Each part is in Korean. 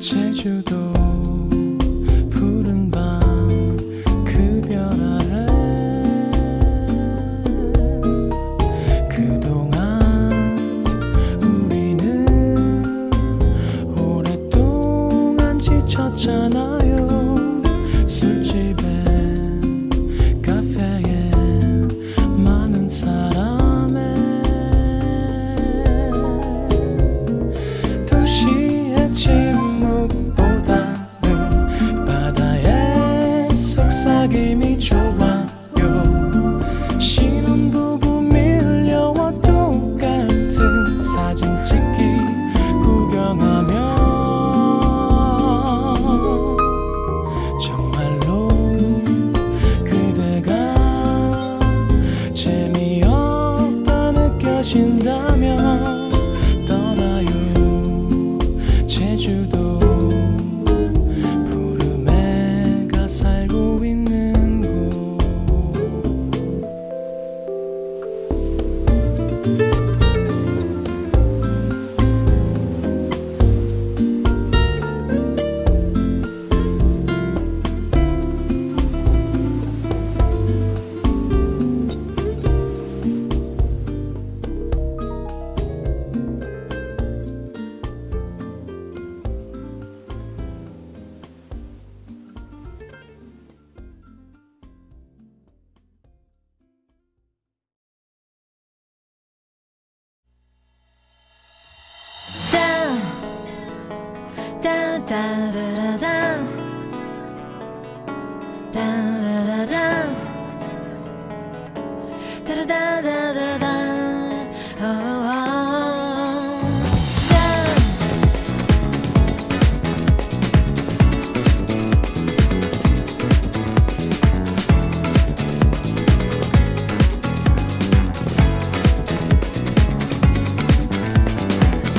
제주도 푸른 밤 그 별 아래 그동안 우리는 오랫동안 지쳤잖아요. 술집에 카페에 많은 사람에 2시에 침묵보다는 바다의 속삭임이 좋아요. 신혼부부 밀려와 똑같은 사진 찍기 구경하며 정말로 그대가 재미없다 느껴진다면 제주도 푸르메가 살고 있는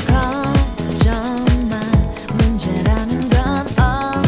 걱정만 문제라는 건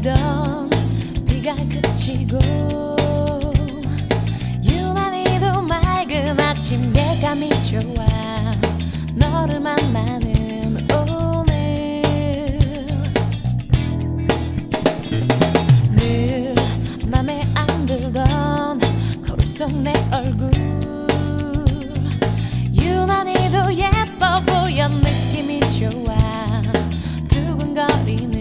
내리던 비가 그치고 유난히도 맑은 아침 예감이 좋아. 너를 만나는 오늘 늘 맘에 안 들던 거울 속 내 얼굴 유난히도 예뻐 보여. 느낌이 좋아. 두근거리는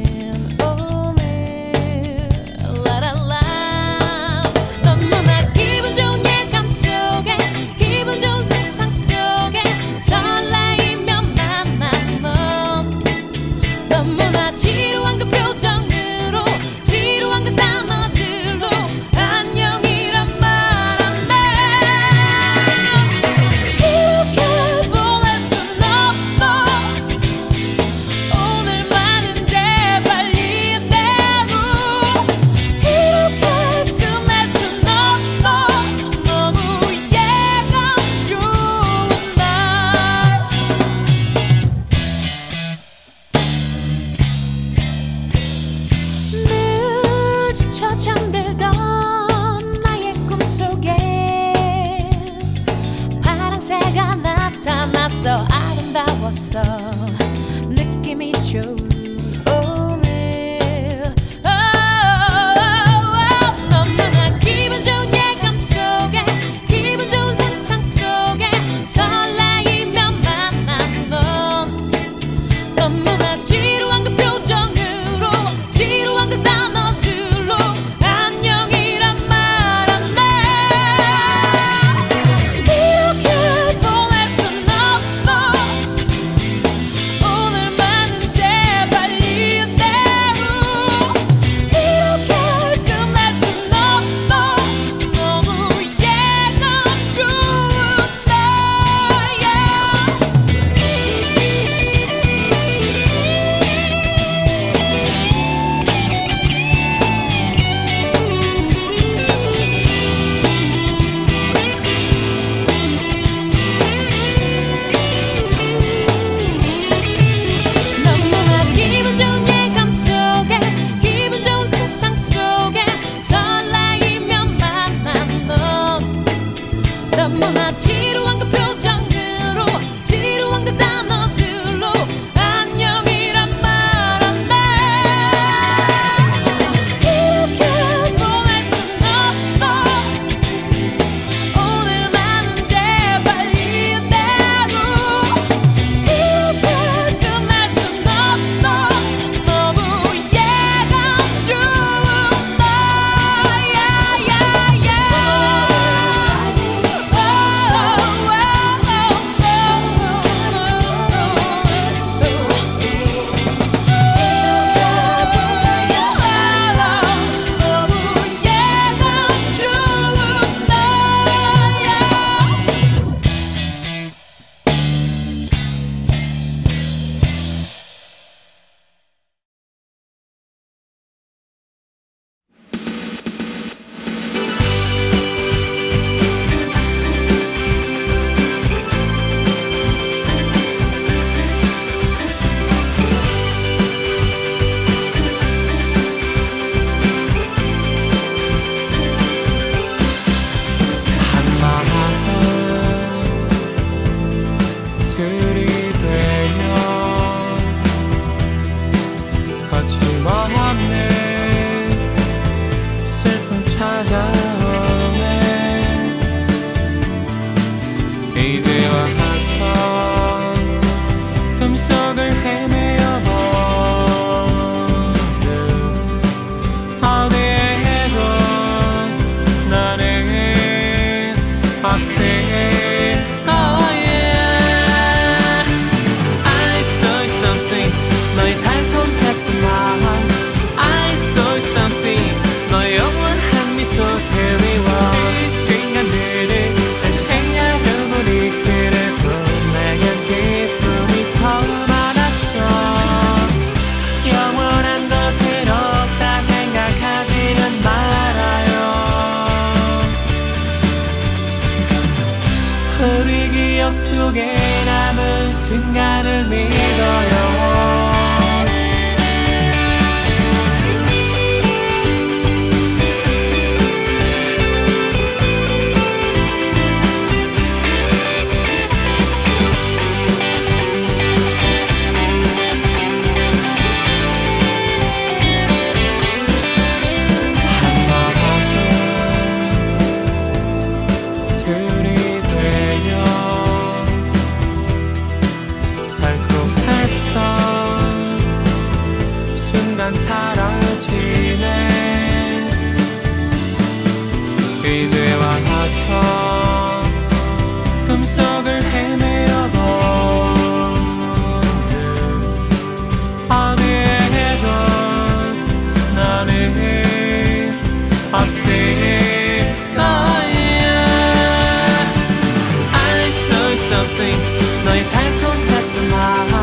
지쳐 잠들던 나의 꿈속에 파랑새가 나타났어. 아름다웠어. 느낌이 좋은 오늘. Oh, 너무나 기분 좋은 예감 속에 기분 좋은 상상 속에 설레이며 만난 넌 너무나 지루한 그 표정으로 지루한 그 단어 너무나 지루한 그 표정으로 지루한 그 단어들로 안녕이란 말한다. 이렇게 보낼 순 없어. 오늘만은 제발 이대로 이렇게 끝날 순 없어. 너무 예감 좋은 너야. 속에 남은 순간을 믿어요. something 너의 달콤 같은 마음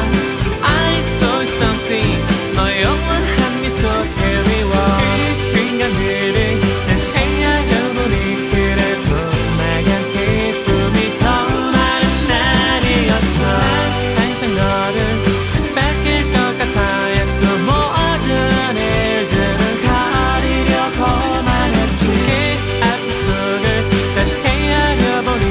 I saw something 너의 영원한 미소 carry on 그 순간들을 다시 헤아려 보니 그래도 막연 기쁨이 더 많은 날이었어 난 항상 너를 뺏길 것 같아 했어 모든 일들은 가리려고만 했지 그 아픔 속을 다시 헤아려 보니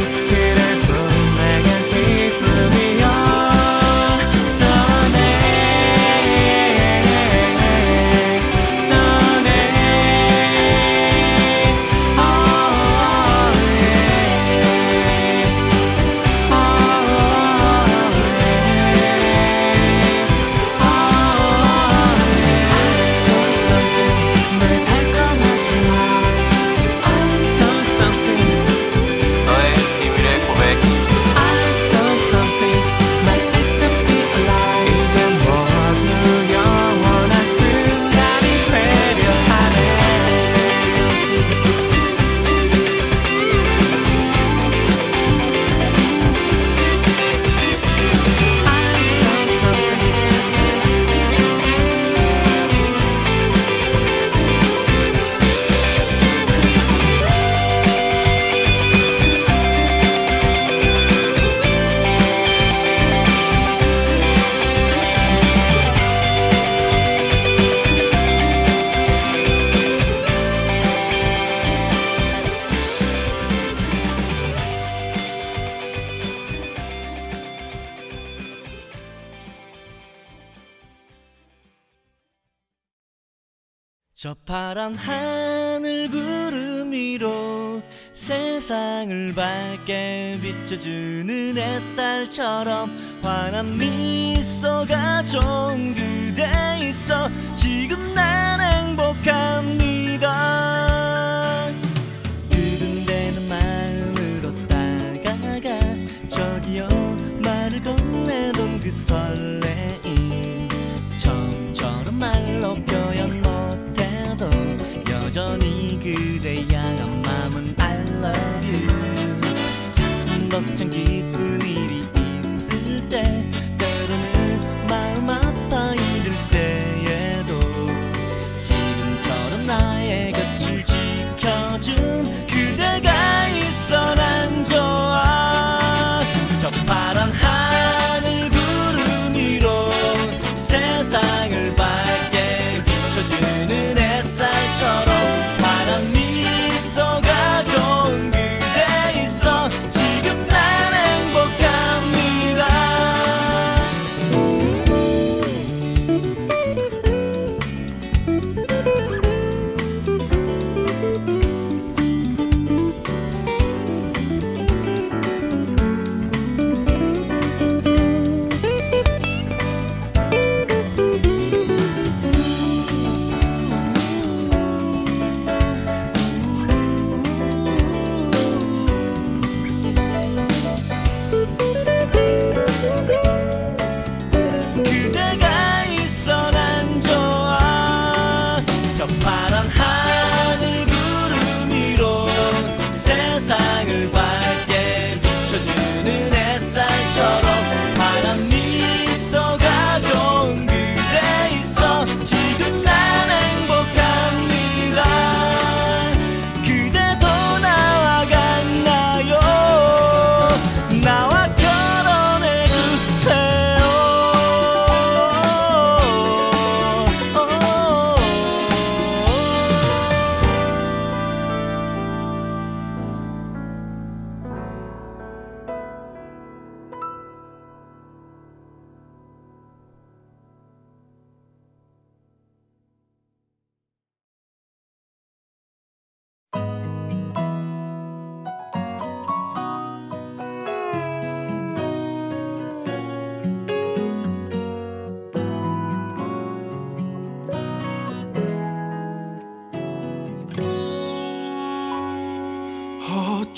저 파란 하늘 구름 위로 세상을 밝게 비춰주는 햇살처럼 환한 미소가 좋은 그대 있어 지금 난 행복합니다 두근대는 마음으로 다가가 저기요 말을 건네던 그 설레임 처음처럼 말로 표현 여전히 그대 향한 마음은 I love you 가슴 벅찬 기쁜 일이 있을 때 때로는 마음 아파 힘들 때에도 지금처럼 나의 곁을 지켜준 그대가 있어 난 좋아 저 파란 하늘 구름 위로 세상을 밝게 비춰주는 햇살처럼 환한 미소가 좋은 그대 있어 지금 난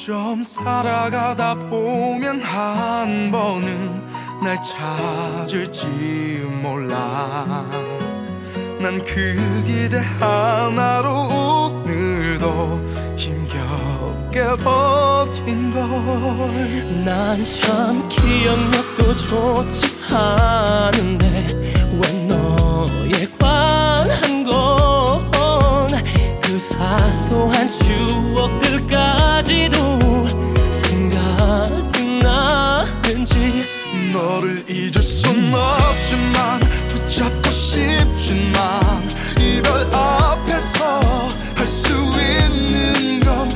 좀 살아가다 보면 한 번은 날 찾을지 몰라 난 그 기대 하나로 오늘도 힘겹 느껴보긴 걸. 난 참 기억력도 좋지 않은데 왜 너에 관한 건 그 사소한 추억들까지도 생각이 나는지. 너를 잊을 순 없지만 붙잡고 싶지만 이별 앞에서 할 수 있는 건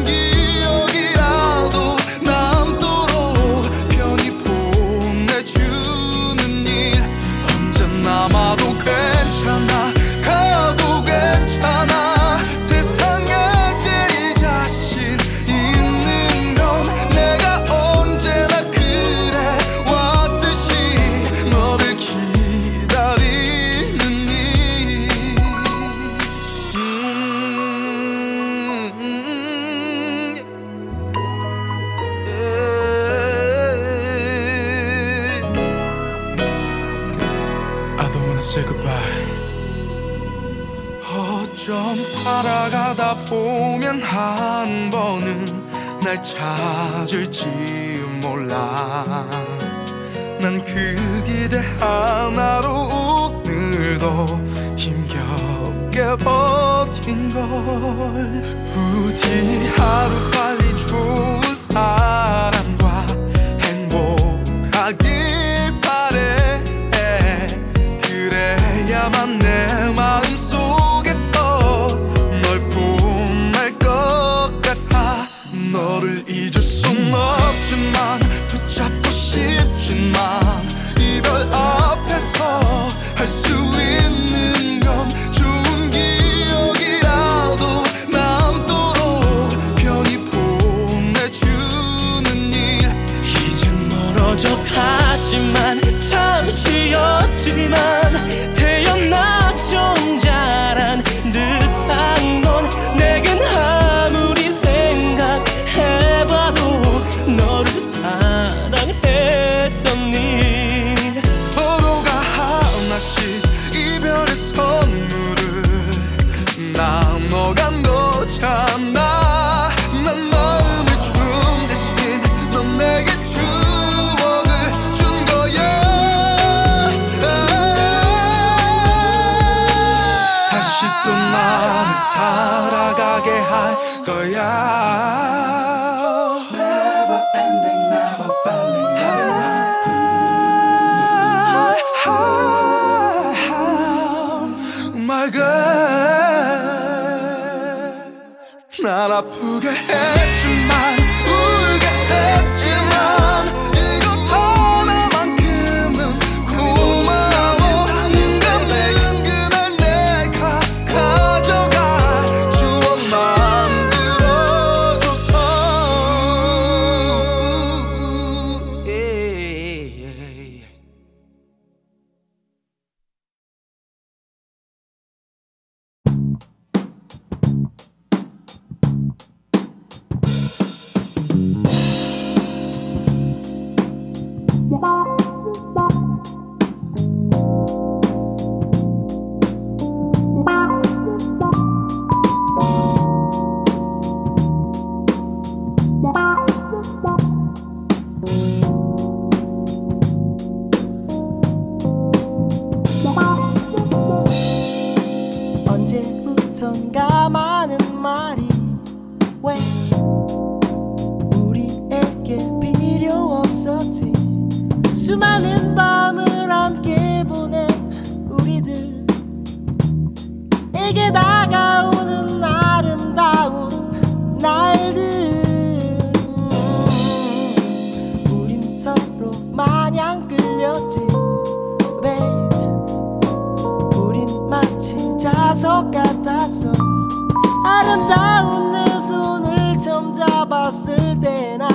좋은 기억이라도 남도록 편히 보내주는 일. 혼자 남아도 괜찮아, 가도 괜찮아. 세상에 제일 자신 있는 건 내가 언제나 그래 왔듯이 너를 기다리는 일. I don't wanna say goodbye. 어쩜 살아가다 보면 한 번은 날 찾을지 몰라. 난 그 기대 하나로 오늘도 힘겹게 버틴 걸. 부디 하루빨리 좋은 사람과 행복하길 바래. 그래야만 내 마음속에서 널 뽐낼 것 같아. 너를 잊을 순 없지만 붙잡고 싶지만 이별 앞에서 할 수 있는 건 좋은 기억이라도 남도록 편히 보내주는 일. 이젠 멀어져 가지만 잠시였지만 태어나 정자란 듯한 건 내겐 아무리 생각해봐도 너를 사랑했던 일. 서로가 하나씩 이별의 선물을 나눠간 거잖아. 난 마음을 준 대신 넌 내게 추억을 준 거야. 다시 또 나를 살아가게 할 거야. Never ending, never failing, never My girl, 날 아프게 했지만 울게 했지만 이것도 나만큼은 고마워. 네가 내인 그날 내가 가져갈 추억 만들어줘서. 언제부턴가 많은 말이 왜 우리에게 필요 없었지. 수많은 밤을 함께 보낸 우리들에게 다가오는 아름다운 날들. 우린 서로 마냥 끌렸지 babe. 우린 마치 자석 같았어. 아름다운 내 손을 처음 잡았을 때나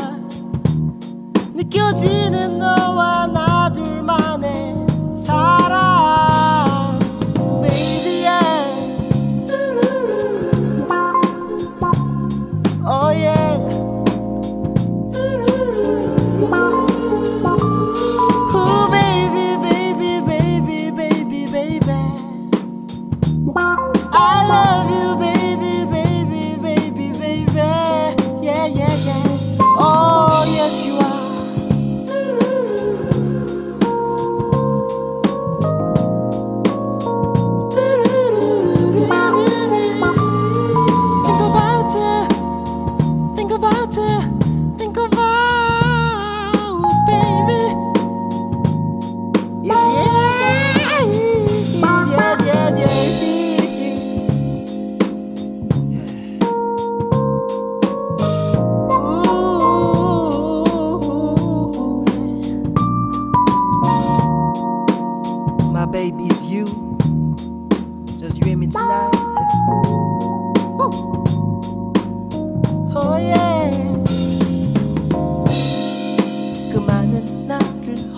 느껴지는 너와 나 둘만의 사랑 Baby yeah Oh yeah Oh baby baby baby baby baby I love you baby baby baby baby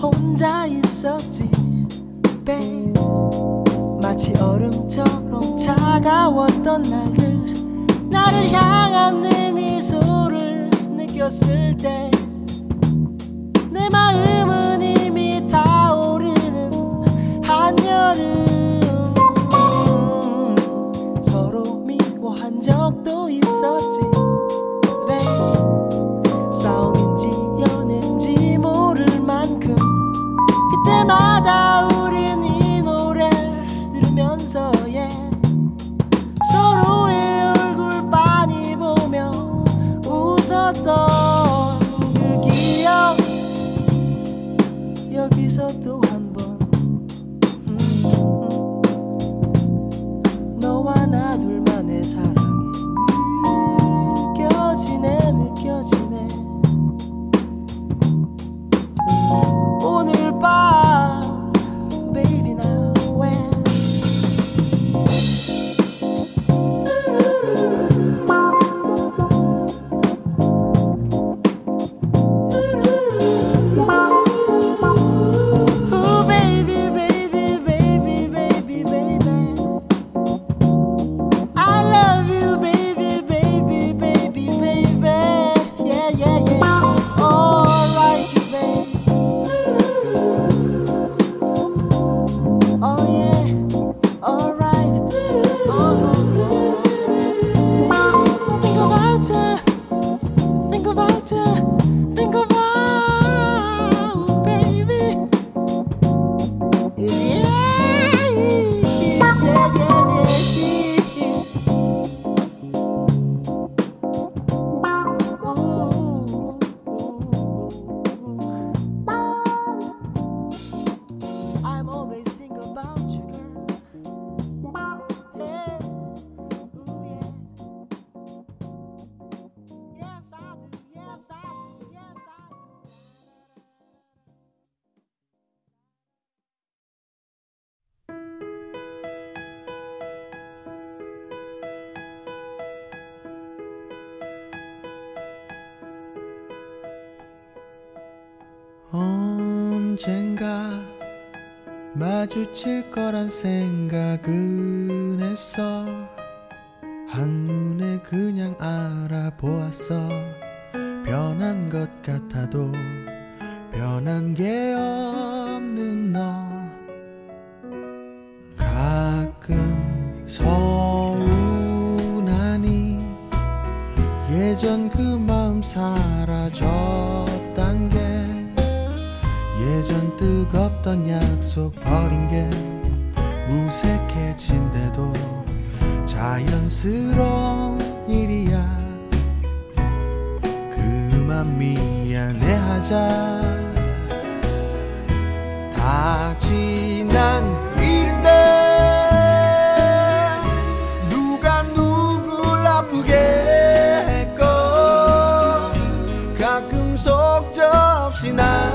혼자 있었지 babe. 마치 얼음처럼 차가웠던 날들 나를 향한 내 미소를 느꼈을 때 내 마음은 이미 타오르는 한여름. 서로 미워한 적도 있었지 babe. 싸움인지 연애인지 모를 만큼 그때마다 우린 이 노래 들으면서 yeah. 서로의 얼굴 빤히 보며 웃었던 그 기억 여기서 또 한 번 너와 나 둘만의 사랑이 느껴지네 오늘 밤 baby now when 언젠가 마주칠 거란 생각은 했어. 한눈에 그냥 알아보았어. 변한 것 같아도 변한 게 없는 너. 가끔 서운하니 예전 그 마음 사라졌단 게 예전 뜨겁던 약속 버린 게 무색해진대도 자연스러운 일이야. 그만 미안해하자. 다 지난 일인데 누가 누굴 아프게 했고 가끔 속절없이 나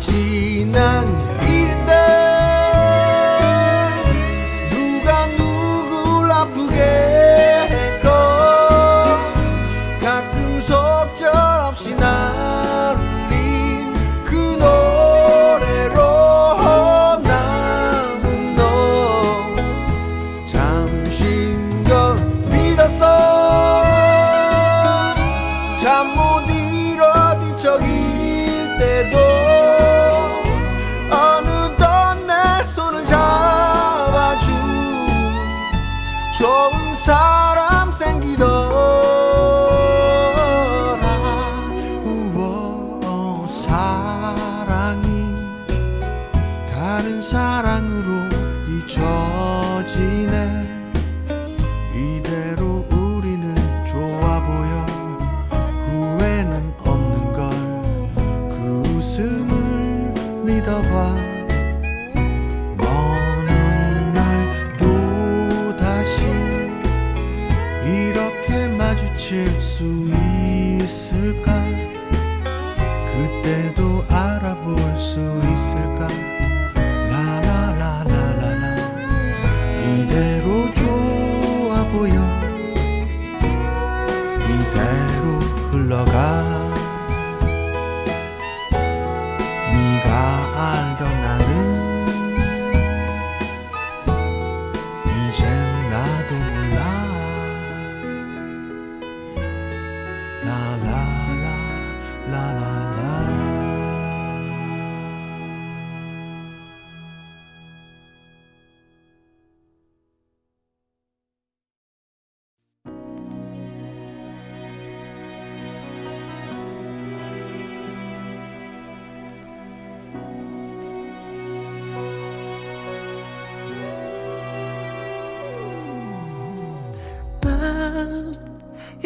지난 일인데 누가 누굴 아프게 했고 가끔 속절없이 날 울린 그 노래로 남은 너 잠시 걸 믿었어 잠 못 잃어 뒤척일 때도 좋은 사람 생기더라. 우와, 사랑이 다른 사랑으로 잊혀지네. 이대로 우리는 좋아 보여. 후회는 없는 걸. 그 웃음을 믿어봐. 마주칠 수 있을까? 그때도 알아볼 수 있을까? 라라라라라라 이대로 좋아 보여. 이대로 흘러가. 네가 알던 나는 이젠 나도 몰라.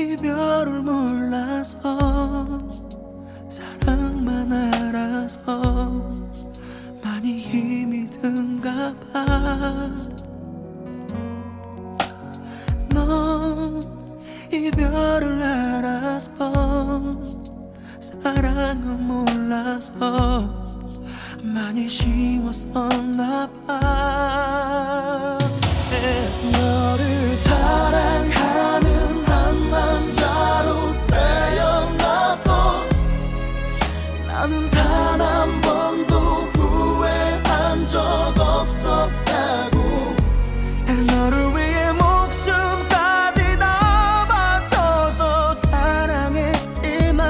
이별을 몰라서 사랑만 알아서 많이 힘이 든가 봐. 넌 이별을 알아서 사랑은 몰라서 많이 쉬웠었나 봐. 너를 사랑하는 남자로 태어나서 나는 단 한 번도 후회한 적 없었다고. 너를 위해 목숨까지 다 바쳐서 사랑했지만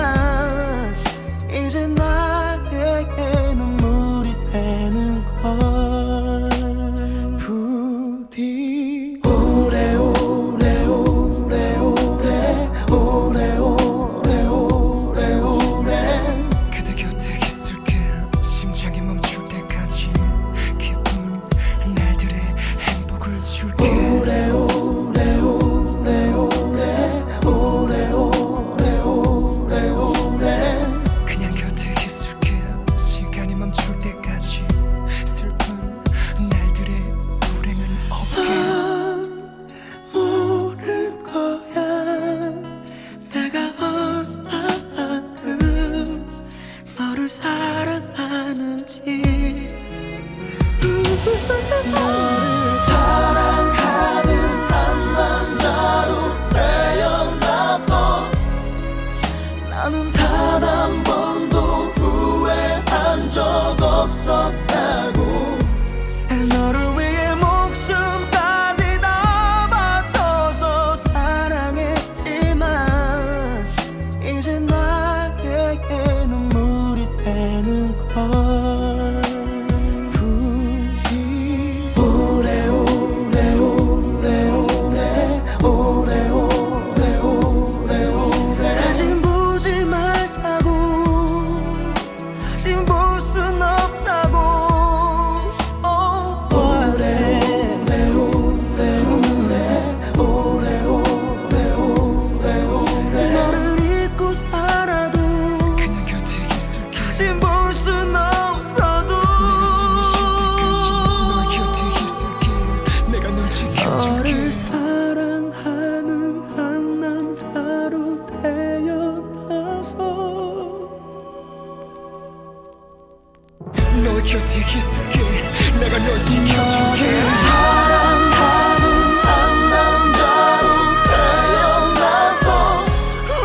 이제 나에게 눈물이 되는 걸. 부디 다신 볼 순 없다고. 늘 곁에 있을게. 내가 널 지켜줄게. 사랑하는 한 남자로 태어나서 나는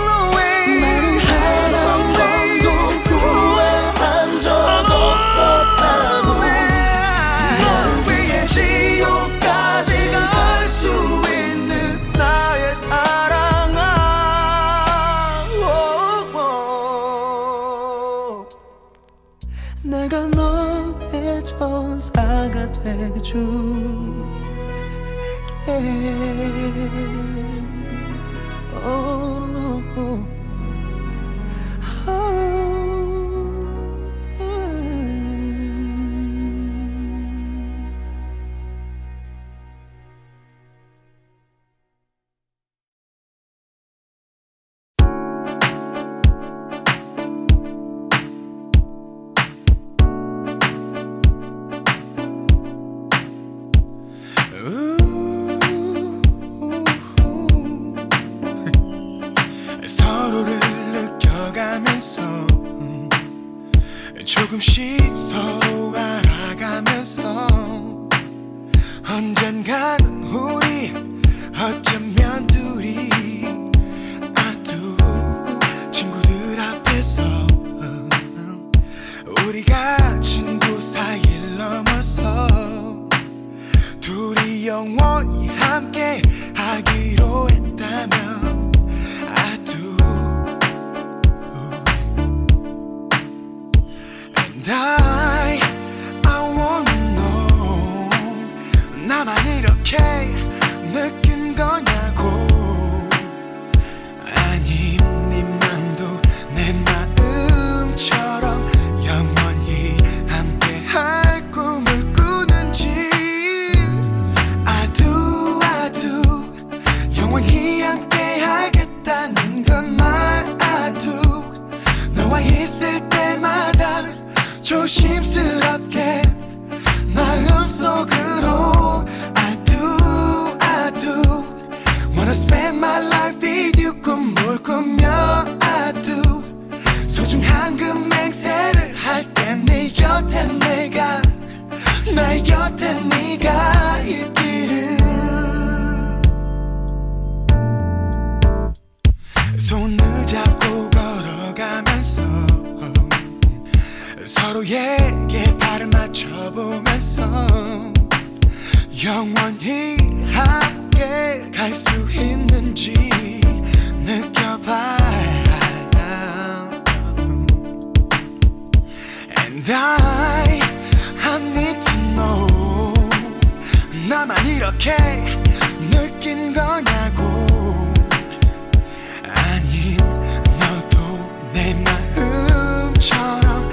한 번도 구애한 적 없었다고. 널 위해 지옥까지 갈 수 있는 나의 사랑아. 내가 너의 천사가 돼줄게. Oh, no, no. 조금씩 서로 알아가면서 언젠간 우리 어쩌면 둘이 아두 친구들 앞에서 우리가 친구 사이를 넘어서 둘이 영원히 함께 하기로 했다면 I wanna know 나만 이렇게 느낀 거냐고. 아님 네 맘도 내 마음처럼 영원히 함께 할 꿈을 꾸는지. I do, I do 영원히 함께 하겠다는 것만 I do. 너와 있을 때마다 조심스럽게 마음속으로 I do, I do wanna spend my life with you. 꿈을 꾸며 I do 소중한 그 맹세를 할 땐 네 곁에 내가 나의 곁에 네가 있기를. 손을 잡고 걸어가면서 서로에게 발을 맞춰보면서 영원히 함께 갈 수 있는지 느껴봐. And I need to know 나만 이렇게 느낀 거냐고. 아님 너도 내 마음처럼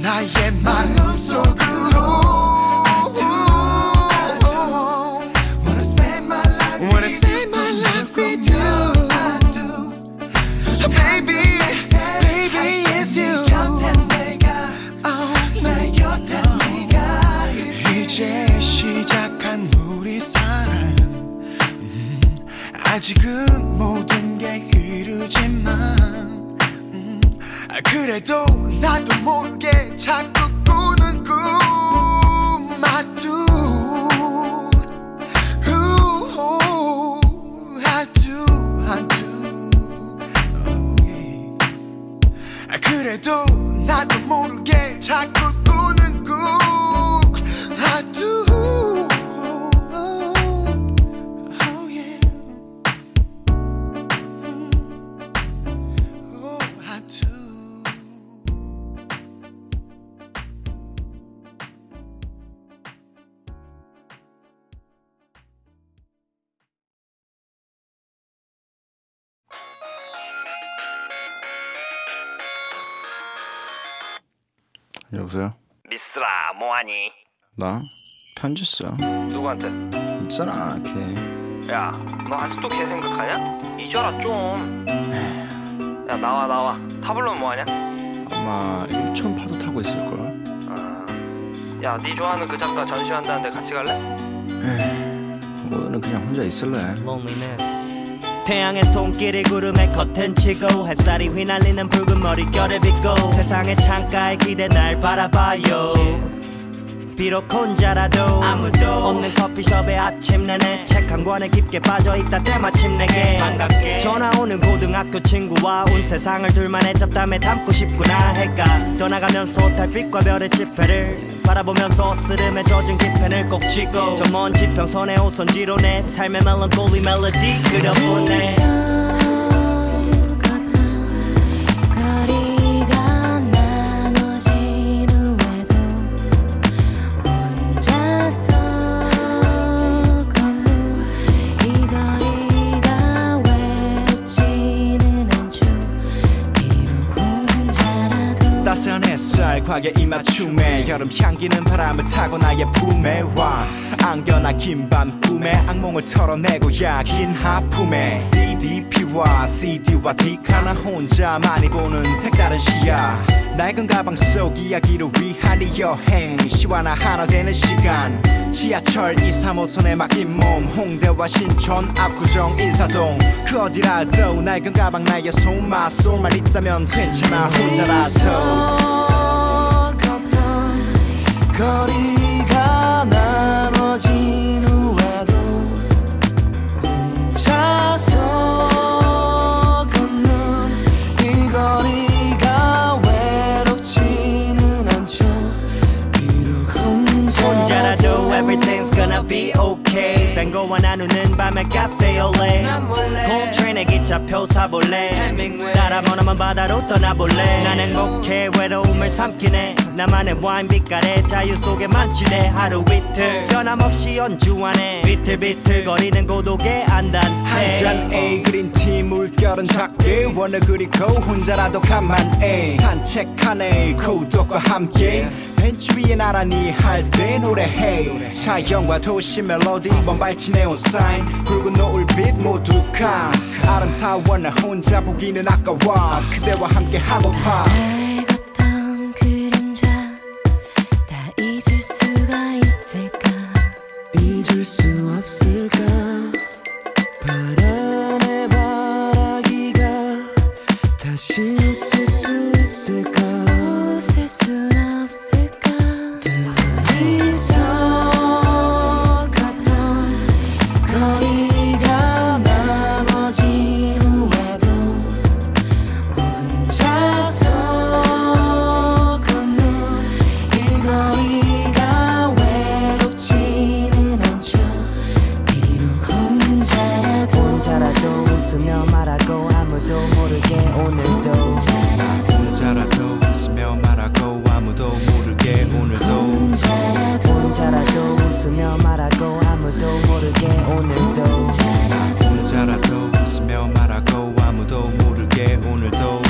나의 마음속으로 I do, I do wanna spend my life with you. I do so baby, baby it's you. 나의 곁에 네가 이제 시작한 우리 사랑. 아직은 모든 게 이르지만 그래도 나도 모르게 자꾸 꾸는 꿈 I do, ooh, I do, I do oh, yeah. 그래도 나도 모르게 자꾸 꾸는 꿈 I do oh, yeah. oh, I do. 여보세요? 미쓰라 뭐하니? 나? 편지 써. 누구한테? 있잖아 걔. 야 너 아직도 걔 생각하냐? 잊어라 좀. 야 나와 타블로는 뭐하냐? 아마 일촌 파도 타고 있을걸. 야, 네 좋아하는 그 작가 전시한다는데 같이 갈래? 에이, 오늘은 그냥 혼자 있을래. 태양의 손길이 구름의 커튼 치고 햇살이 휘날리는 붉은 머릿결에 비고 세상의 창가에 기대 날 바라봐요. 비록 혼자라도 아무도 없는 커피숍에 아침 내내 책 한 권에 깊게 빠져있다 때마침 내게 반갑게 전화오는 고등학교 친구와 온 세상을 둘만의 잡담에 담고 싶구나. 해가 떠나가면서 달빛과 별의 지폐를 바라보면서 쓰름에 젖은 기펜을 꼭 쥐고 저 먼 지평선의 오선지로 내 삶의 멜랑콜리 멜로디 그려보네. 따스한 햇살 과게 이 맞춤에 여름 향기는 바람을 타고 나의 품에 와 안겨나 긴밤 꿈에 악몽을 털어내고 야긴 하품에 CDP와 CD와 디카 나 혼자만이 보는 색다른 시야 낡은 가방 속 이야기를 위한 이 여행 시와 나 하나 되는 시간 지하철 2, 3호선에 막힌 몸 홍대와 신촌 압구정 인사동 그 어디라도 낡은 가방 나의 손맛 쏠만 있다면 괜찮아 혼자라도 걷던 거리가 나눠진 후에도 혼자서 Everything's gonna be okay. 뱅고와 나누는 밤에 카페 올래. 공트레인에 기차표 사볼래. 따라 머나먼 바다로 떠나볼래. 난 행복해 외로움을 삼키네. 나만의 와인 빛깔에 자유 속에 만취돼 하루 이틀 변함없이 연주하네. 비틀비틀 거리는 고독의 안단테. 한잔 A 그린티 물결은 작게 원을 그리고 혼자라도 가만해. 산책하네 고독과 함께 벤치 위에 나란히 할 때 노래해. 자연과 도시 멜로디 먼발치내온 사인 붉은 노을빛 모두가 아름다워 나 혼자 보기는 아까워 그대와 함께 하고파 낡았던 그림자 다 잊을 수가 있을까 잊을 수 없을까 바람의 바라기가 다시 웃을 수 있을까 웃을 순 없을까 둘이서 웃으며 말하고 아무도 모르게 오늘도 혼자라도 웃으며 말하고 아무도 모르게 오늘도 혼자라도 웃으며 말하고 아무도 모르게 오늘도 혼자라도 웃으며 말하고 아무도 모르게 오늘도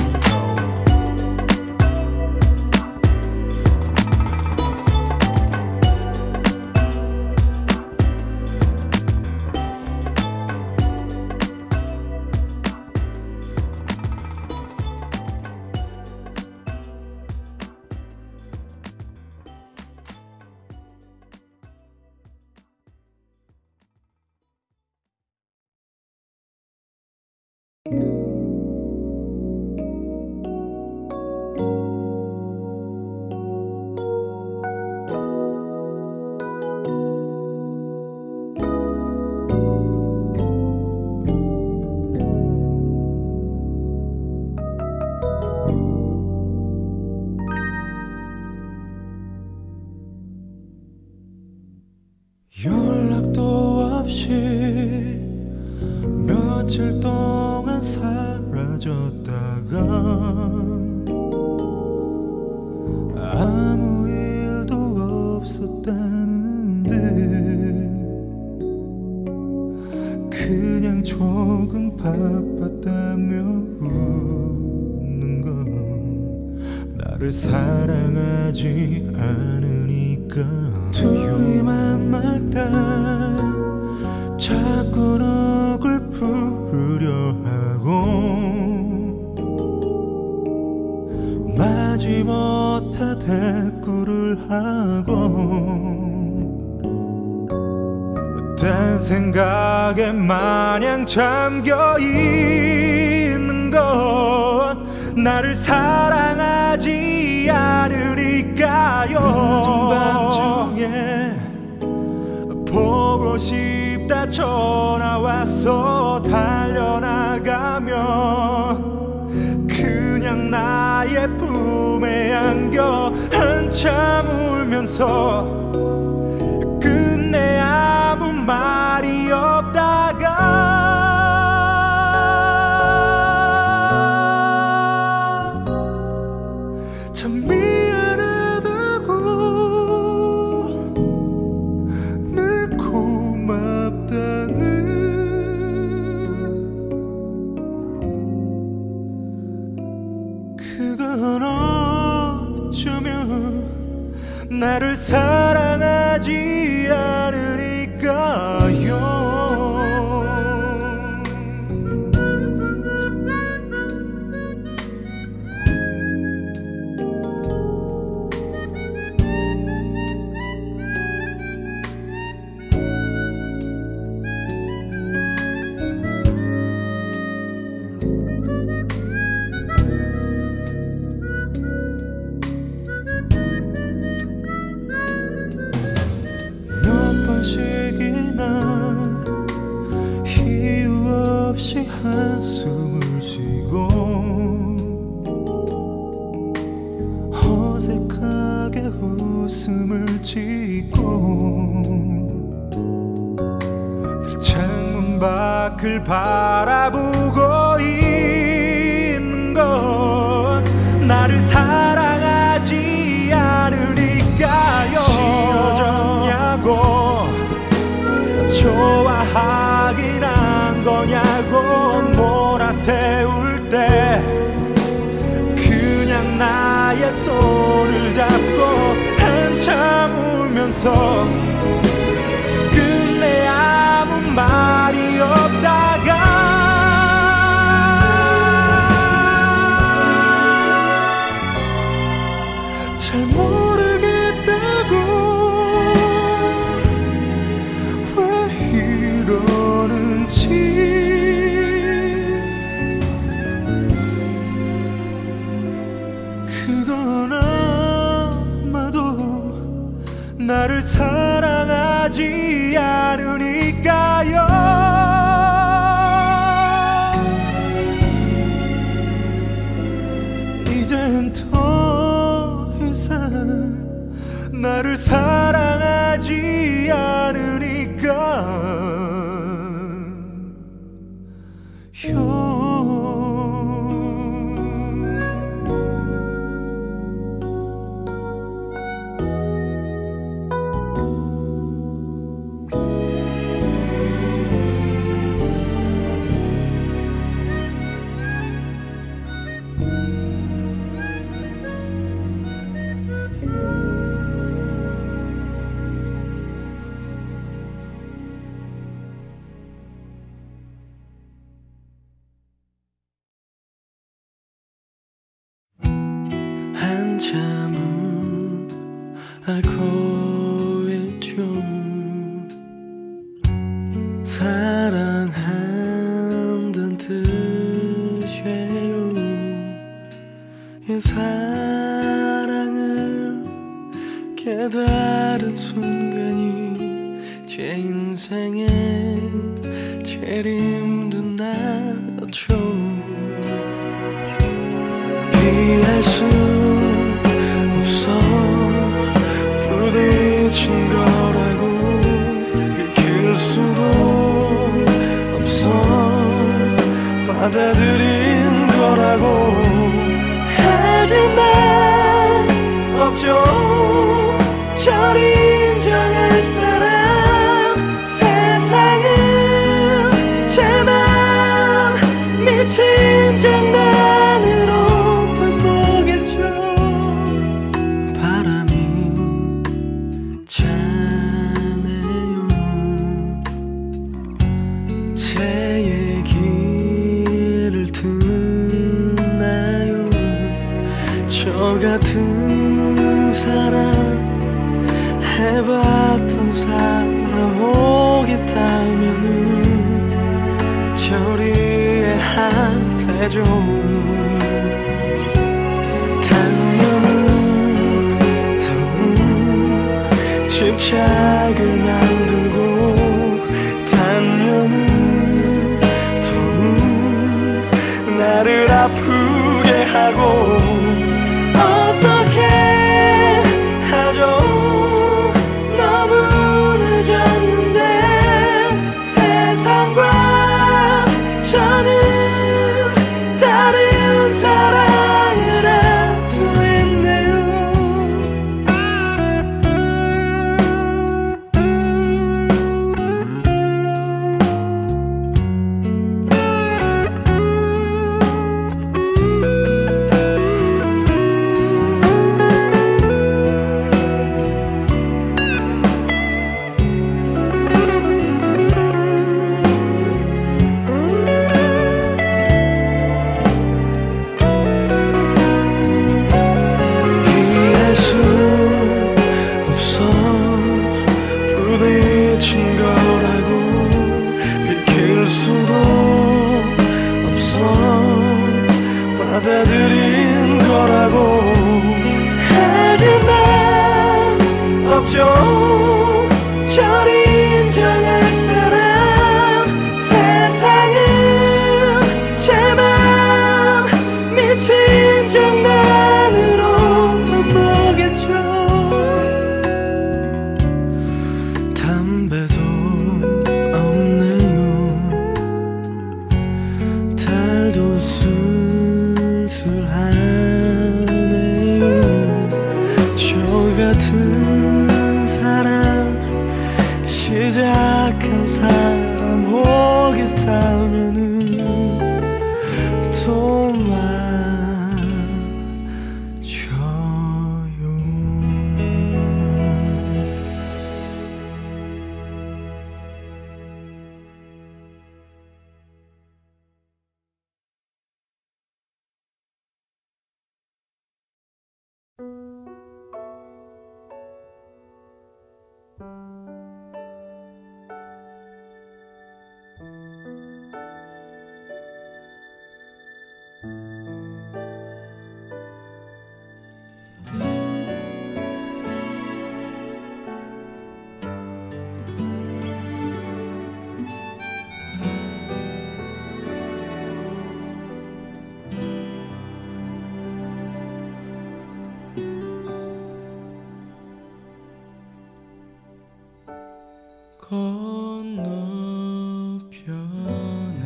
사랑하지 않으니까 둘이 만날 때 자꾸 누굴 부르려 하고 마주 알지 못해 대꾸를 하고 딴 생각에 마냥 잠겨 있는 건 나를 사랑하지 않으니까요. 늦은 밤중에 보고 싶다 전화 와서 달려나가면 나의 품에 안겨 한참 울면서 끝내 아무 말이 없다가 참 미안하다고 늘 고맙다는 나를 사랑하지 않으니까요. 한숨을 쉬고 어색하게 웃음을 짓고 늘 창문 밖을 바라보고 있는 건 나를 사랑하지 않으니까요. 싫어졌냐고 좋아하긴 한 거냐고 몰아세울 때 그냥 나의 손을 잡고 한참 울면서 끝내 아무 말이 없다가 잘 모르겠다고 그건 아마도 나를 사랑하지 않으니까요. 이젠 더 이상 나를 사랑하지 않으니까 한참을 앓고 있죠. 사랑한다는 뜻이에요. 이 사랑을 깨달은 순간이 제 인생에 제일 힘든 날이었죠. 피할 수 부딪힌 거라고 익힐 수도 없어 받아들인 거라고. 하지만 없죠 절 인정할 사람 세상은 제 맘 미친 장난으로 해봤던 사람 오겠다면은 저리에 하대죠. 당연히 더욱 집착을 만들고 당연히 더욱 나를 아프게 하고 받아들인 거라고. 하지만 없죠 저리 인정할 사람. 세상은 제 맘 미친 장난으로만 보겠죠. 담배도 없네요. 달도 하네요. 저 같은 사랑 시작한 사람 오겠다면은 건너편에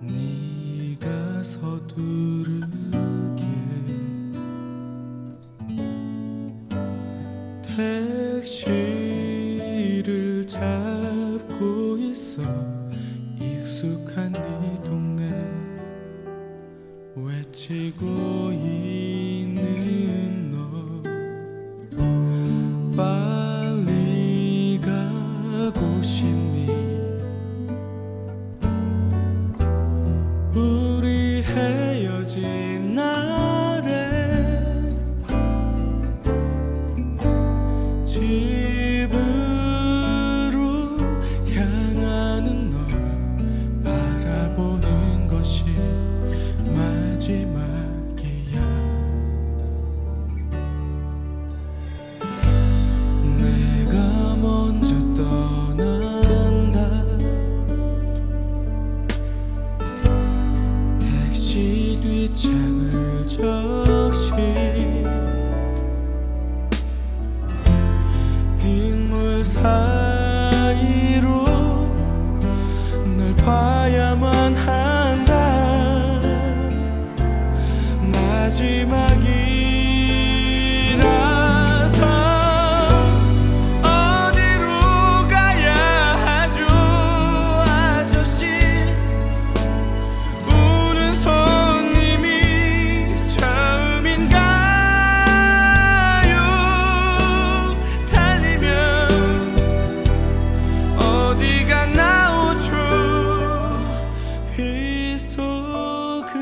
네가 서두르게 택시를 잡고 있어. 익숙한 네 동네 외치고 있는 빨리 가고 싶니? 우리 헤어진 날에 집으로 향하는 널 바라보는 것이 마지막. 창을 적시 빗물 사이로 널 봐야만 한다. 마지막이라 그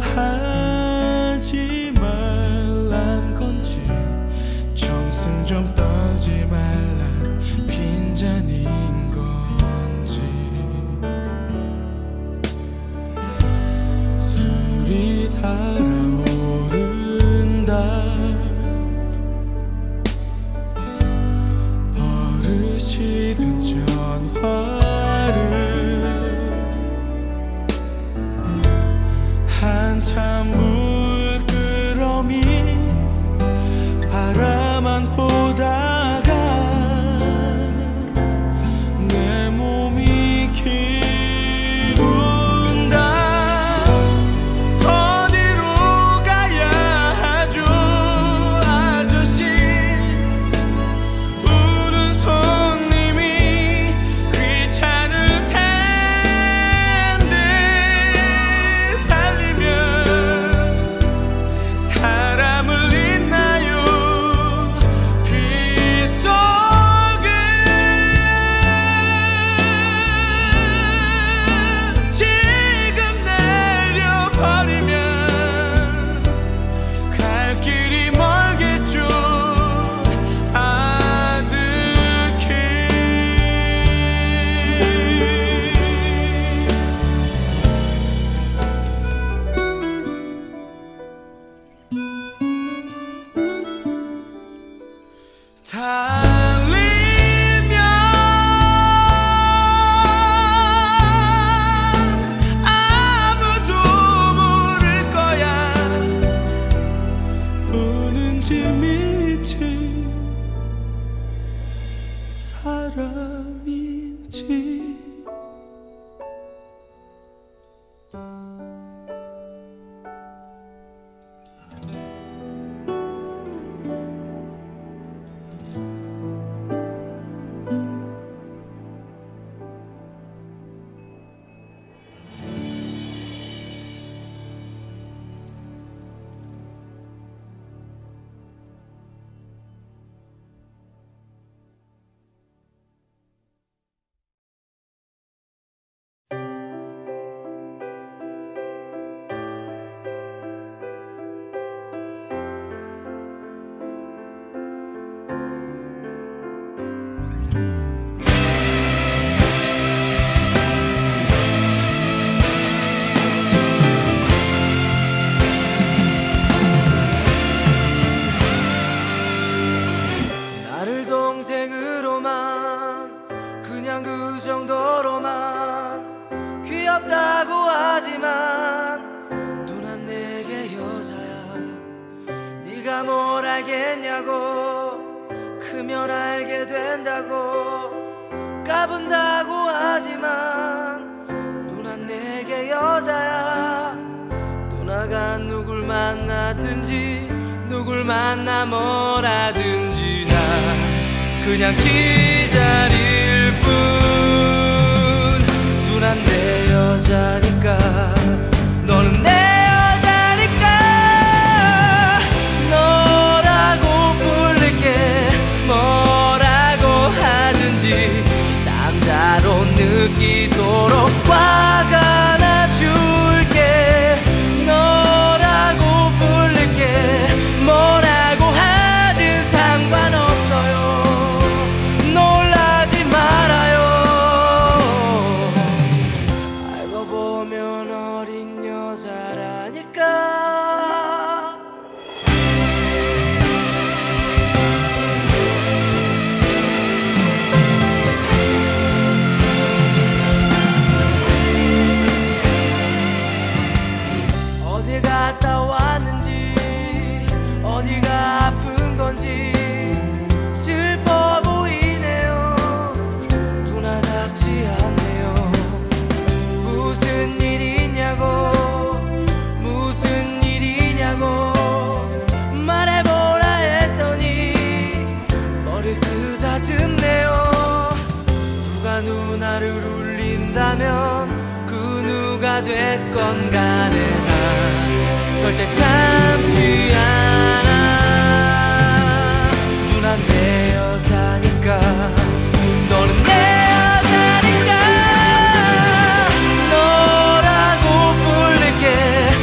말하지 말란 건지 정승 좀 떨지 말란 빈잔인 건지 술이 달아오른다 버릇이든 전화를 한참 물끄러미 바라만 보다가 내 몸이 기운다. 어디로 가야 하죠 아저씨? 우는 손님이 귀찮을 텐데 살리면 사람인지 뭘 알겠냐고 크면 알게 된다고 까분다고 하지만 누나 내게 여자야. 누나가 누굴 만났든지 누굴 만나 뭐라든지 나 그냥 기다릴 뿐. 누나 내 여자니까 너는 내 나로 느끼도록 화가 나줄게. 너라고 부를게 뭐라고 하든 상관없어요. 놀라지 말아요. 알고 보면 어린 여자라니까. 누나를 울린다면 그 누가 됐건 간에 나 절대 참지 않아. 누나 내 여자니까 너는 내 여자니까 너라고 부를게.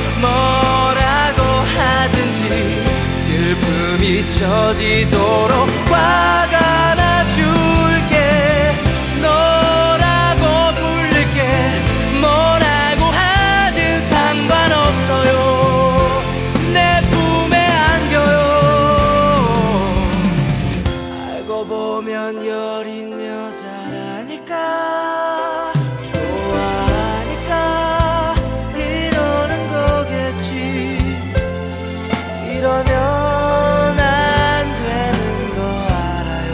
잊혀지도록 화가 나줄게. 너라고 부를게. 뭐라고 하든 상관없어요. 내 품에 안겨요. 알고 보면 여린 여자라니까. 이러면 안 되는 거 알아요.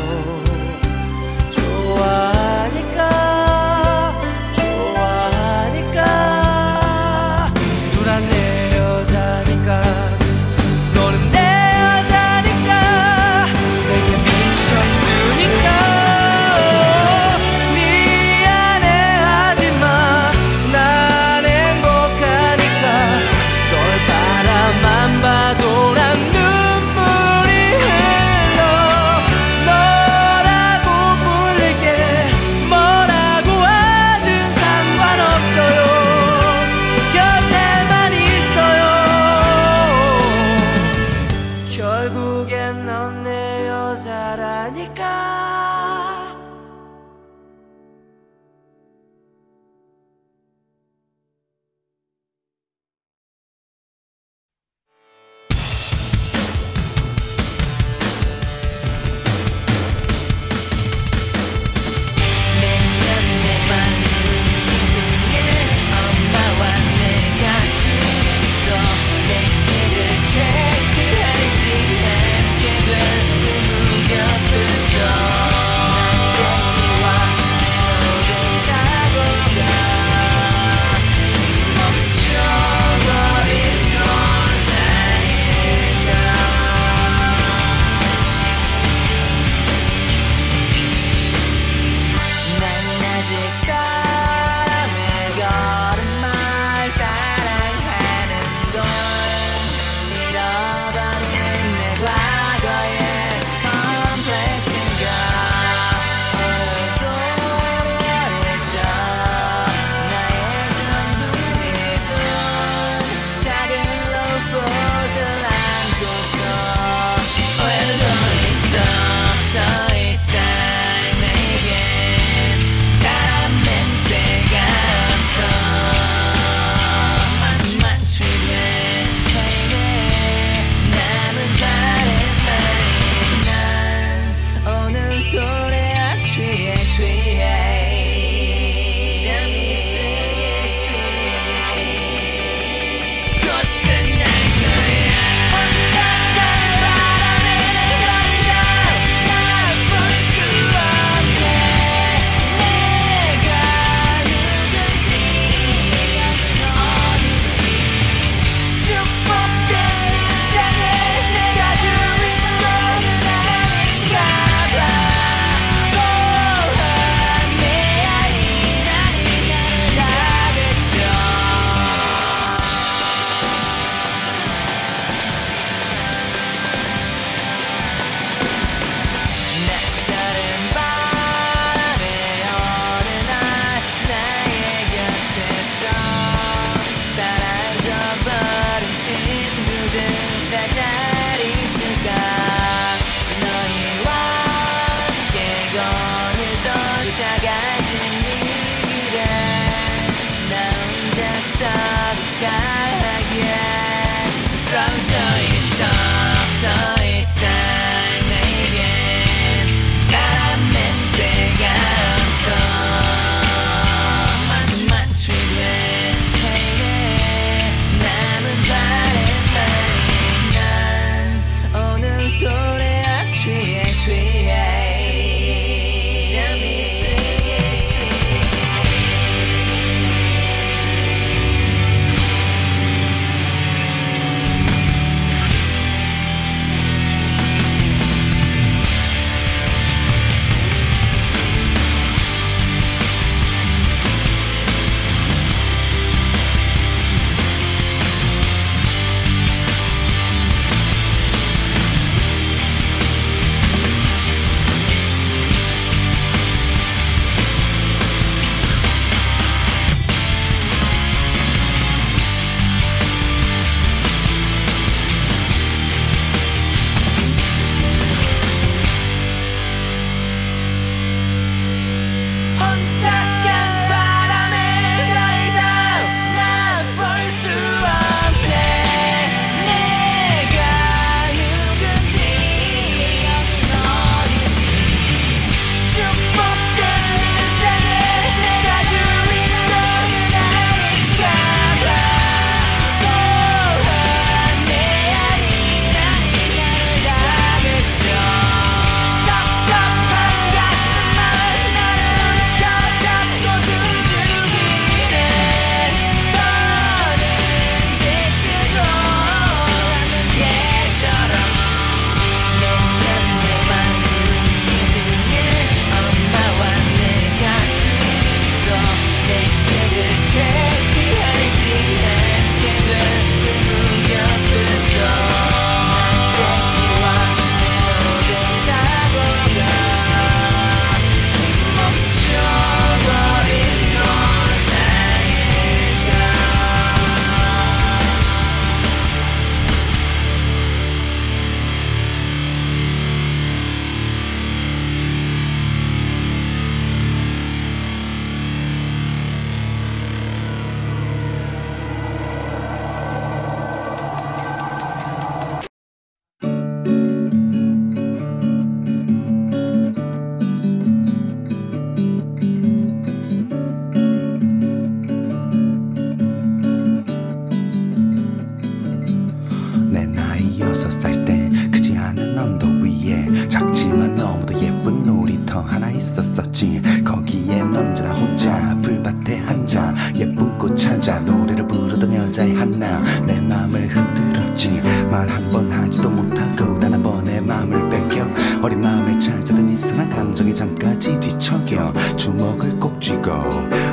있었었지. 거기엔 언제나 혼자 풀밭에 앉아 예쁜 꽃 찾아 노래를 부르던 여자의 한나. 내 맘을 흔들었지. 말 한 번 하지도 못하고 단 한 번의 맘을 뺏겨 어린 마음에 찾아든 이상한 감정이 잠까지 뒤척여 주먹을 꼭 쥐고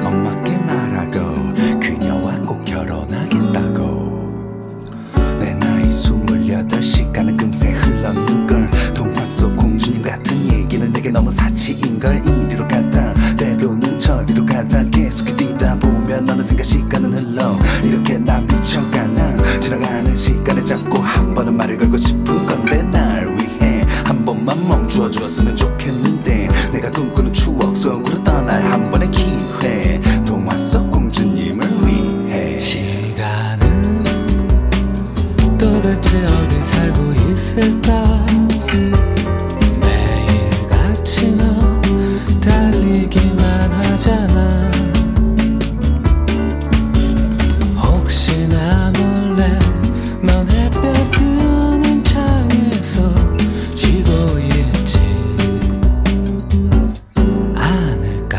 엄마께 말하고 그녀와 꼭 결혼하겠다고. 내 나이 28시간은 금세 흘렀는걸. 동화 속 공주님 같은 얘기는 내게 너무 사치인걸. 이리로 갔다 때로는 저리로 가다 계속 뛰다 보면 어느 순간 시간은 흘러. 이렇게 난 미쳐가나. 지나가는 시간을 잡고 한 번은 말을 걸고 싶은 건데 날 위해 한 번만 멈추어 주었으면 좋겠는데. 내가 꿈꾸는 추억 속으로 떠날 한 번의 기회. 동화 속 공주님을 위해. 시간은 도대체 어디 살고 있을까. 매일같이 너 달리기만 하잖아. 혹시나 몰래 넌 햇볕 드는 창에서 쉬고 있지 않을까.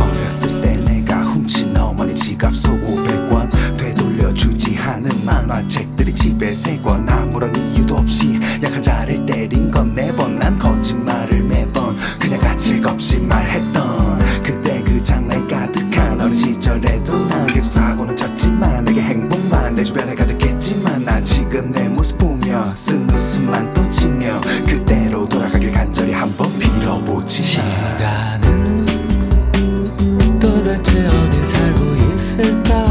어렸을 때 내가 훔친 어머니 지갑 속 500원 되돌려주지 않은 만화책들이 집에 3권. 아무런 이유도 없이 약한 자를 때린 건 매번. 난 거짓말을 매번 그냥 가책없이 말했던 그때 그 장난 가득한 어린 시절에도. 난 계속 사고는 쳤지만 내게 행복만 내 주변에 가득했지만. 난 지금 내 모습 보며 쓴 웃음만 또 지며 그대로 돌아가길 간절히 한번 빌어보지. 시간은 도대체 어디 살고 있을까.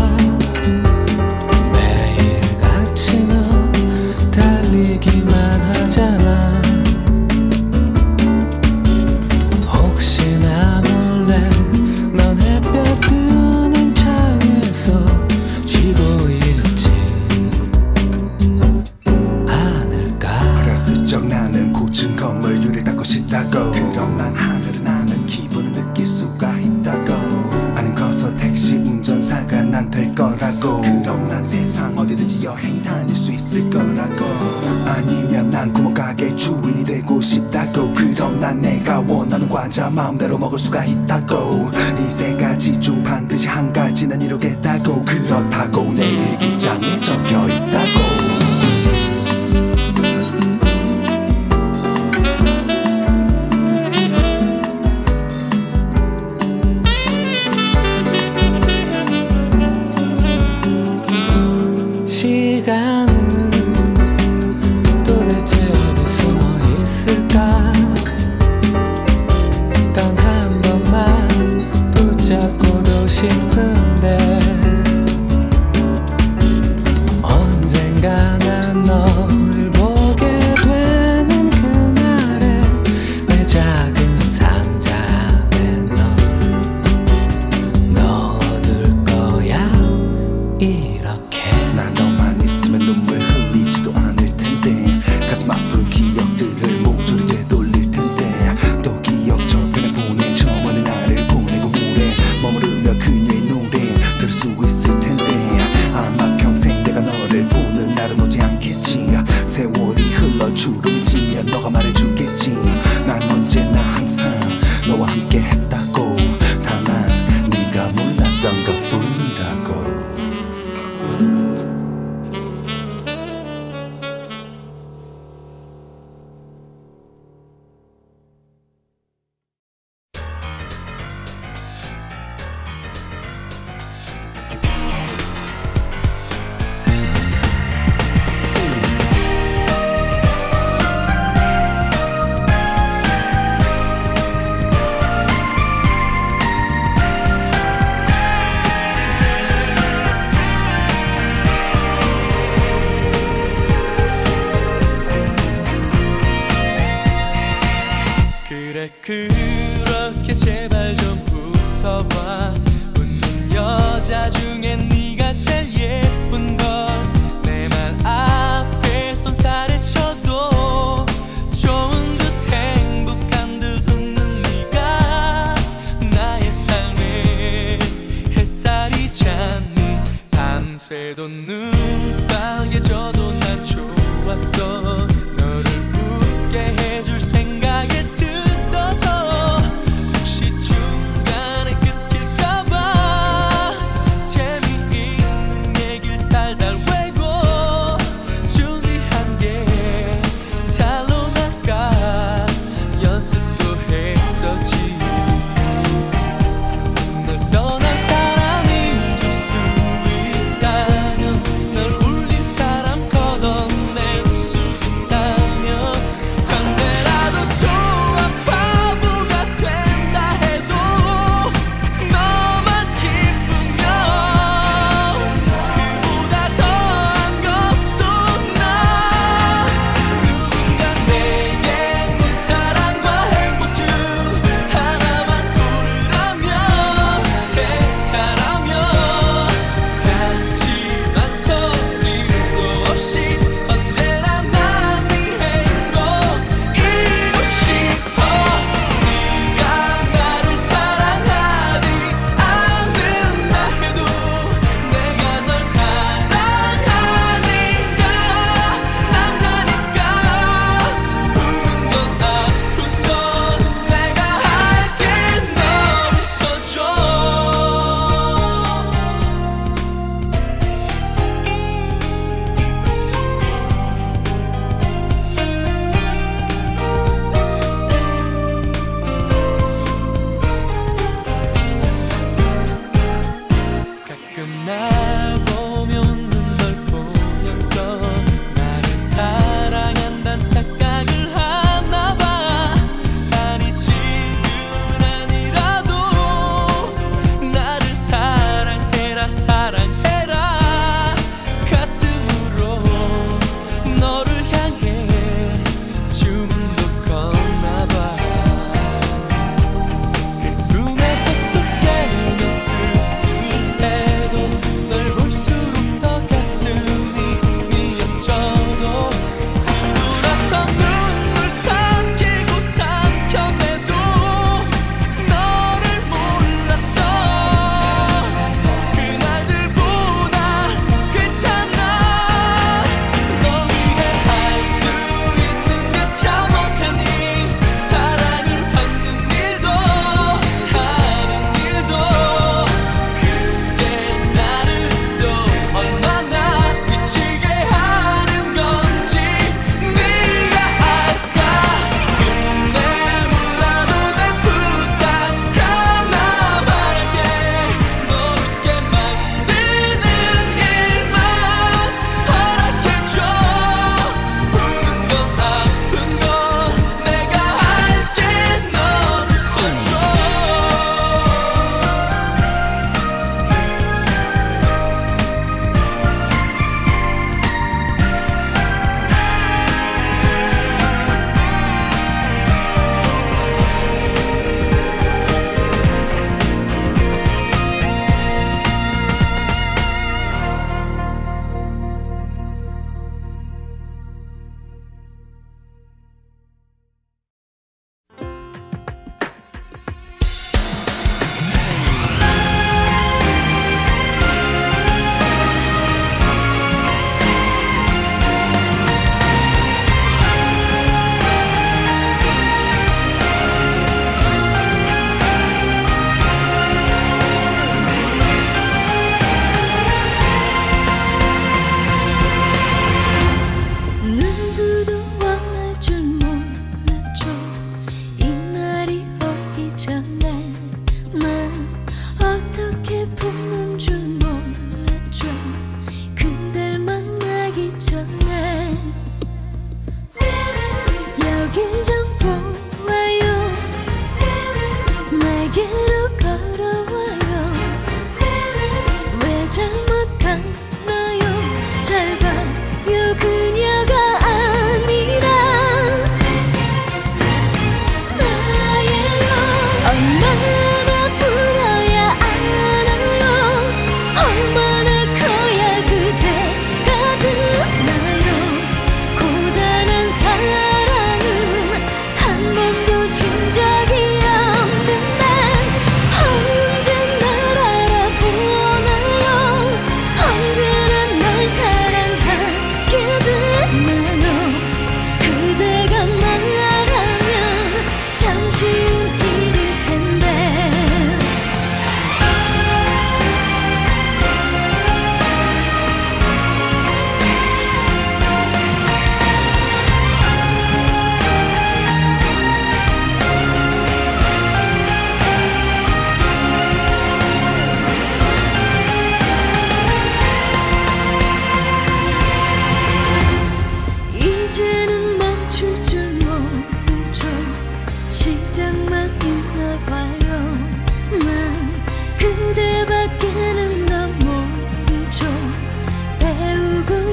매일같이 너 달리기만 하잖아. 혹시나 몰래 넌 햇볕 드는 창에서 쉬고 있지 않을까. 어렸을 적 나는 고층 건물 유리를 닦고 싶다고. 그럼 난 하늘을 나는 기분을 느낄 수가 있다고. 나는 커서 택시 운전사가 난 될 거라고. 그럼 난 세상 어디든지 여행 다닐 수 있을 거라고. 아니면 난 구멍가게 주인이 되고 싶다고. 그럼 난 내가 원하는 과자 마음대로 먹을 수가 있다고. 이 세 가지 중 반드시 한 가지는 이루겠다고. 그렇다고 내 일기장에 적혀 있다고. 시간은 도대체 어디 숨어 있을까. 단 한 번만 붙잡고도 싶은데 언젠가 난 너를 보게 되는 그날에 내 작은 상자 안에 널 넣어둘 거야. 이렇게 난 너만 있으면 눈물 흘리지도 않을 텐데. 가슴 아픈 기억들을 모조리 되돌릴 텐데. 또 기억 저편에 보내 저 멀리 나를 보내고 그래. 머무르며 그녀의 노래 들을 수 있을 텐데. 아마 평생 내가 너를 보는 날은 오지 않겠지. 세월이 흘러 주름지면 너가 말해주겠지. 난 언제나 항상 너와 함께 했다고. 다만 네가 몰랐던 것뿐이라고.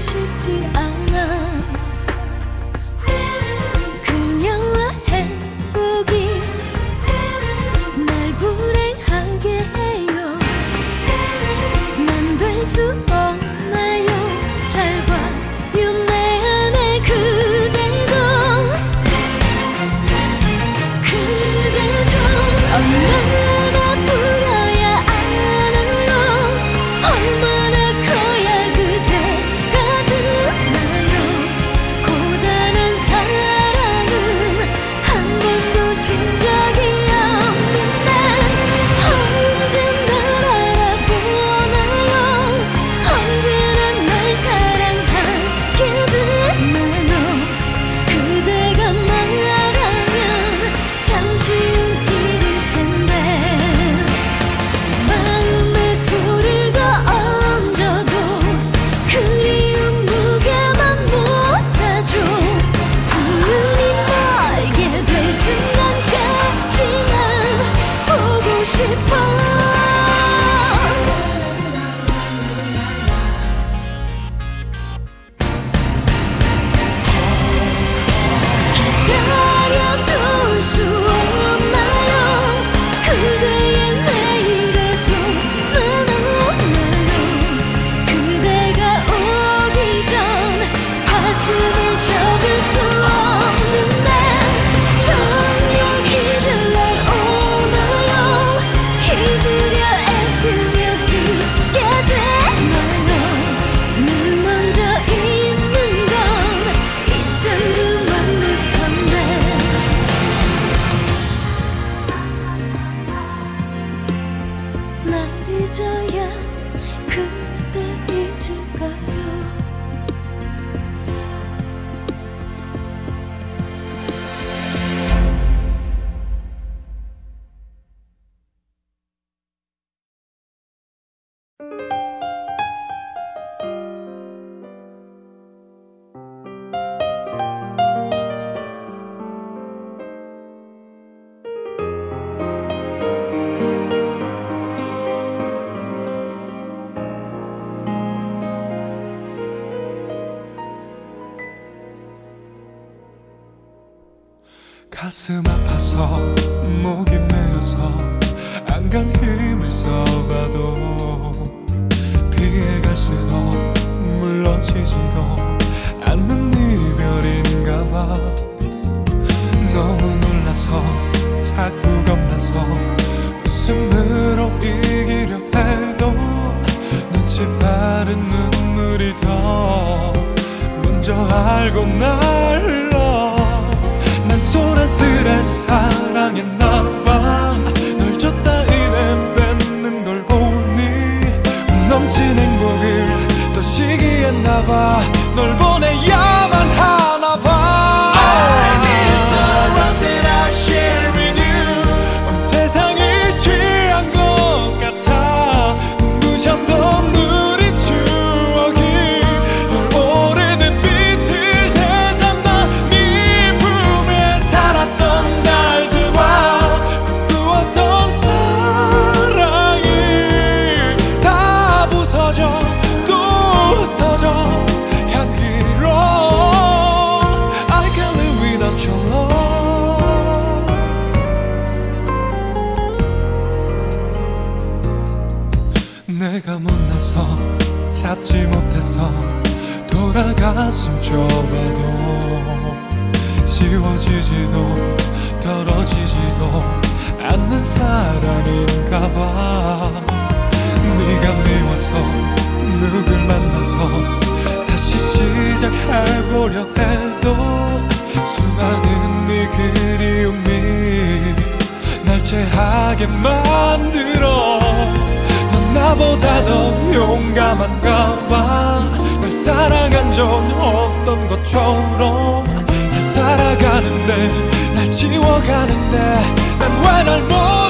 싶지 않아. 그녀와 행복이 날 불행하게 해요. 난 될 수 없나요? 잘 봐요 내 안에 그대도. 그대 좀 얼마나 아프려야 알아요. 얼마나 잊어야 그대 잊을까요? 가슴 아파서 목이 메어서 안간 힘을 써봐도 피해갈 수도 물러지지도 않는 이별인가 봐. 너무 놀라서 자꾸 겁나서 웃음으로 이기려 해도 눈치 빠른 눈물이 더 먼저 알고 날라. 난 소란스레 사랑했나봐. 널 줬다 이내 뺏는 걸 보니 넘친 행복을 더 시기했나봐. 널 보내야만 하나봐. I miss the love that I share with you. 온 세상을 취한 것 같아. 눈부셨던 우리 추억이 널 오래된 빛을 잡지 못해서 돌아가 숨줘봐도 지워지지도 덜어지지도 않는 사람인가봐. 네가 미워서 누굴 만나서 다시 시작해보려 해도 수많은 네 그리움이 날 체하게 만들어. 나보다 더 용감한가 봐. 널 사랑한 적 없던 것처럼 잘 살아가는데 날 지워가는데 난 왜 날 몰라.